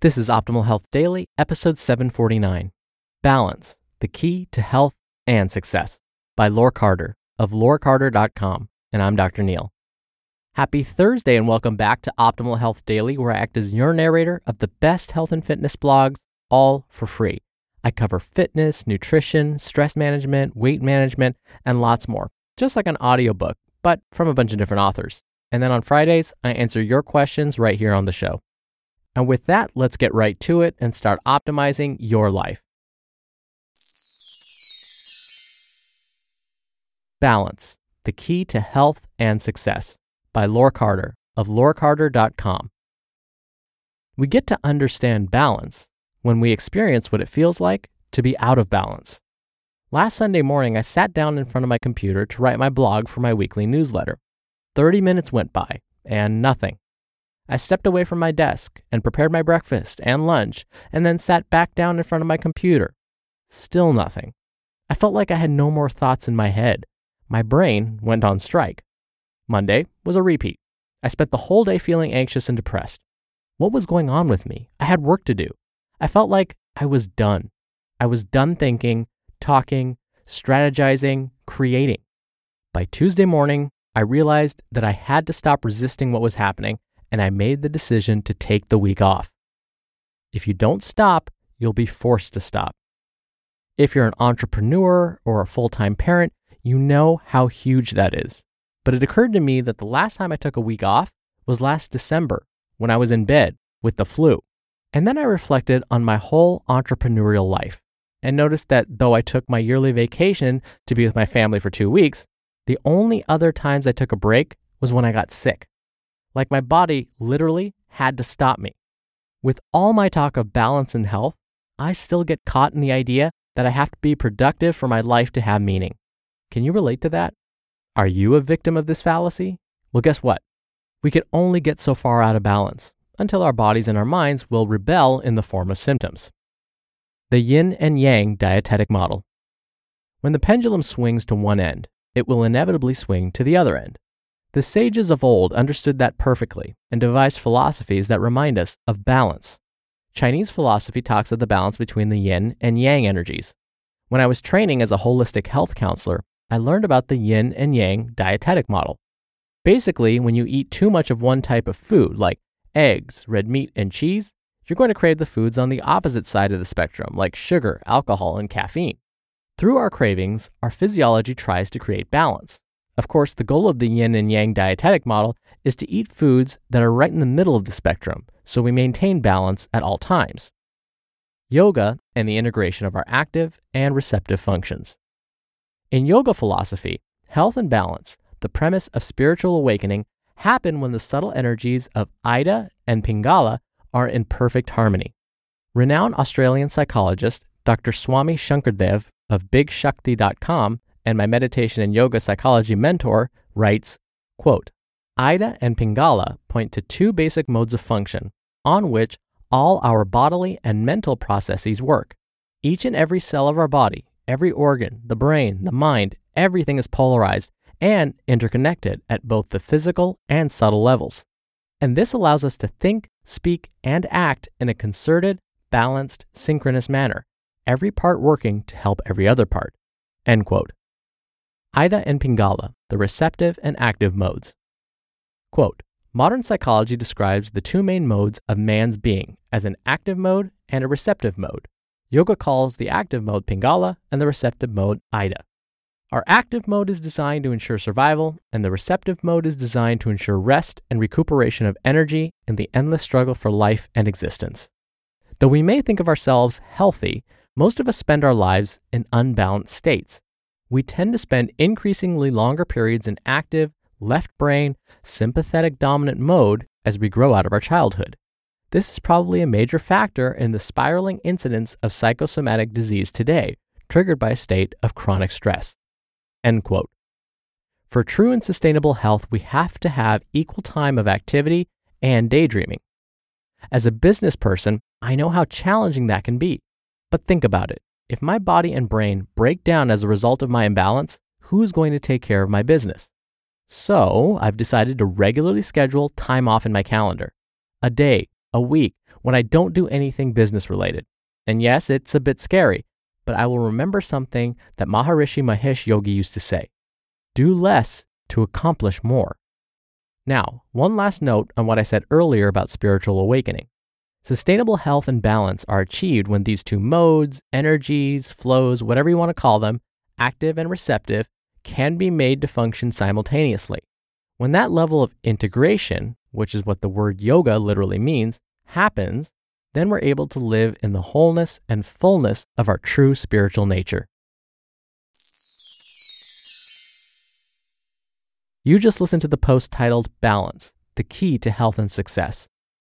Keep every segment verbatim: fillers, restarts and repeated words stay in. This is Optimal Health Daily, episode seven forty-nine, Balance, the Key to Health and Success, by Laurie Carter of laurie carter dot com, and I'm Doctor Neil. Happy Thursday and welcome back to Optimal Health Daily, where I act as your narrator of the best health and fitness blogs, all for free. I cover fitness, nutrition, stress management, weight management, and lots more, just like an audiobook, but from a bunch of different authors. And then on Fridays, I answer your questions right here on the show. And with that, let's get right to it and start optimizing your life. Balance, the Key to Health and Success, by Laurie Carter of laurie carter dot com. We get to understand balance when we experience what it feels like to be out of balance. Last Sunday morning, I sat down in front of my computer to write my blog for my weekly newsletter. thirty minutes went by and nothing. I stepped away from my desk and prepared my breakfast and lunch and then sat back down in front of my computer. Still nothing. I felt like I had no more thoughts in my head. My brain went on strike. Monday was a repeat. I spent the whole day feeling anxious and depressed. What was going on with me? I had work to do. I felt like I was done. I was done thinking, talking, strategizing, creating. By Tuesday morning, I realized that I had to stop resisting what was happening, and I made the decision to take the week off. If you don't stop, you'll be forced to stop. If you're an entrepreneur or a full-time parent, you know how huge that is. But it occurred to me that the last time I took a week off was last December when I was in bed with the flu. And then I reflected on my whole entrepreneurial life and noticed that though I took my yearly vacation to be with my family for two weeks, the only other times I took a break was when I got sick. Like my body literally had to stop me. With all my talk of balance and health, I still get caught in the idea that I have to be productive for my life to have meaning. Can you relate to that? Are you a victim of this fallacy? Well, guess what? We can only get so far out of balance until our bodies and our minds will rebel in the form of symptoms. The yin and yang dietetic model. When the pendulum swings to one end, it will inevitably swing to the other end. The sages of old understood that perfectly and devised philosophies that remind us of balance. Chinese philosophy talks of the balance between the yin and yang energies. When I was training as a holistic health counselor, I learned about the yin and yang dietetic model. Basically, when you eat too much of one type of food, like eggs, red meat, and cheese, you're going to crave the foods on the opposite side of the spectrum, like sugar, alcohol, and caffeine. Through our cravings, our physiology tries to create balance. Of course, the goal of the yin and yang dietetic model is to eat foods that are right in the middle of the spectrum, so we maintain balance at all times. Yoga and the integration of our active and receptive functions. In yoga philosophy, health and balance, the premise of spiritual awakening, happen when the subtle energies of Ida and Pingala are in perfect harmony. Renowned Australian psychologist Doctor Swami Shankardev of Big Shakti dot com and my meditation and yoga psychology mentor writes, quote, Ida and Pingala point to two basic modes of function on which all our bodily and mental processes work. Each and every cell of our body, every organ, the brain, the mind, everything is polarized and interconnected at both the physical and subtle levels. And this allows us to think, speak, and act in a concerted, balanced, synchronous manner, every part working to help every other part, end quote. Ida and Pingala, the receptive and active modes. Quote, Modern psychology describes the two main modes of man's being as an active mode and a receptive mode. Yoga calls the active mode Pingala and the receptive mode Ida. Our active mode is designed to ensure survival, and the receptive mode is designed to ensure rest and recuperation of energy in the endless struggle for life and existence. Though we may think of ourselves healthy, most of us spend our lives in unbalanced states. We tend to spend increasingly longer periods in active, left brain, sympathetic dominant mode as we grow out of our childhood. This is probably a major factor in the spiraling incidence of psychosomatic disease today, triggered by a state of chronic stress." End quote. For true and sustainable health, we have to have equal time of activity and daydreaming. As a business person, I know how challenging that can be. But think about it. If my body and brain break down as a result of my imbalance, who's going to take care of my business? So I've decided to regularly schedule time off in my calendar. A day, a week, when I don't do anything business related. And yes, it's a bit scary, but I will remember something that Maharishi Mahesh Yogi used to say, do less to accomplish more. Now, one last note on what I said earlier about spiritual awakening. Sustainable health and balance are achieved when these two modes, energies, flows, whatever you want to call them, active and receptive, can be made to function simultaneously. When that level of integration, which is what the word yoga literally means, happens, then we're able to live in the wholeness and fullness of our true spiritual nature. You just listened to the post titled Balance, the Key to Health and Success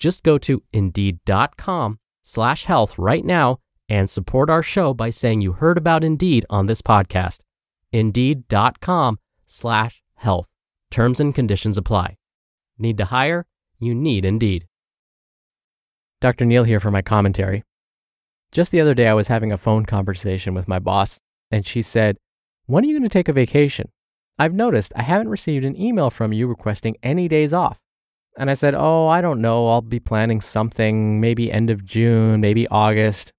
Just go to Indeed.com slash health right now and support our show by saying you heard about Indeed on this podcast. Indeed.com slash health. Terms and conditions apply. Need to hire? You need Indeed. Doctor Neil here for my commentary. Just the other day, I was having a phone conversation with my boss, and she said, when are you going to take a vacation? I've noticed I haven't received an email from you requesting any days off. And I said, oh, I don't know. I'll be planning something, maybe end of June, maybe August.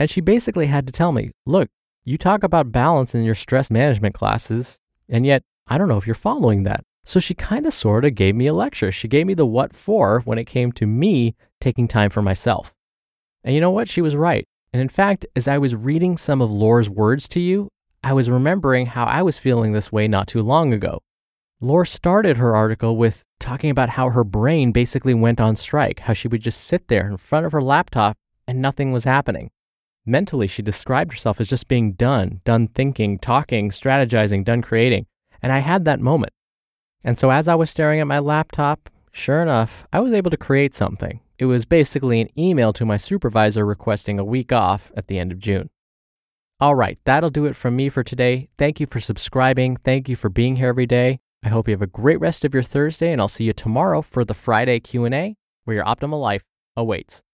And she basically had to tell me, look, you talk about balance in your stress management classes, and yet I don't know if you're following that. So she kind of sort of gave me a lecture. She gave me the what for when it came to me taking time for myself. And you know what? She was right. And in fact, as I was reading some of Laurie's words to you, I was remembering how I was feeling this way not too long ago. Laurie started her article with talking about how her brain basically went on strike, how she would just sit there in front of her laptop and nothing was happening. Mentally, she described herself as just being done, done thinking, talking, strategizing, done creating. And I had that moment. And so as I was staring at my laptop, sure enough, I was able to create something. It was basically an email to my supervisor requesting a week off at the end of June. All right, that'll do it from me for today. Thank you for subscribing. Thank you for being here every day. I hope you have a great rest of your Thursday, and I'll see you tomorrow for the Friday Q and A, where your optimal life awaits.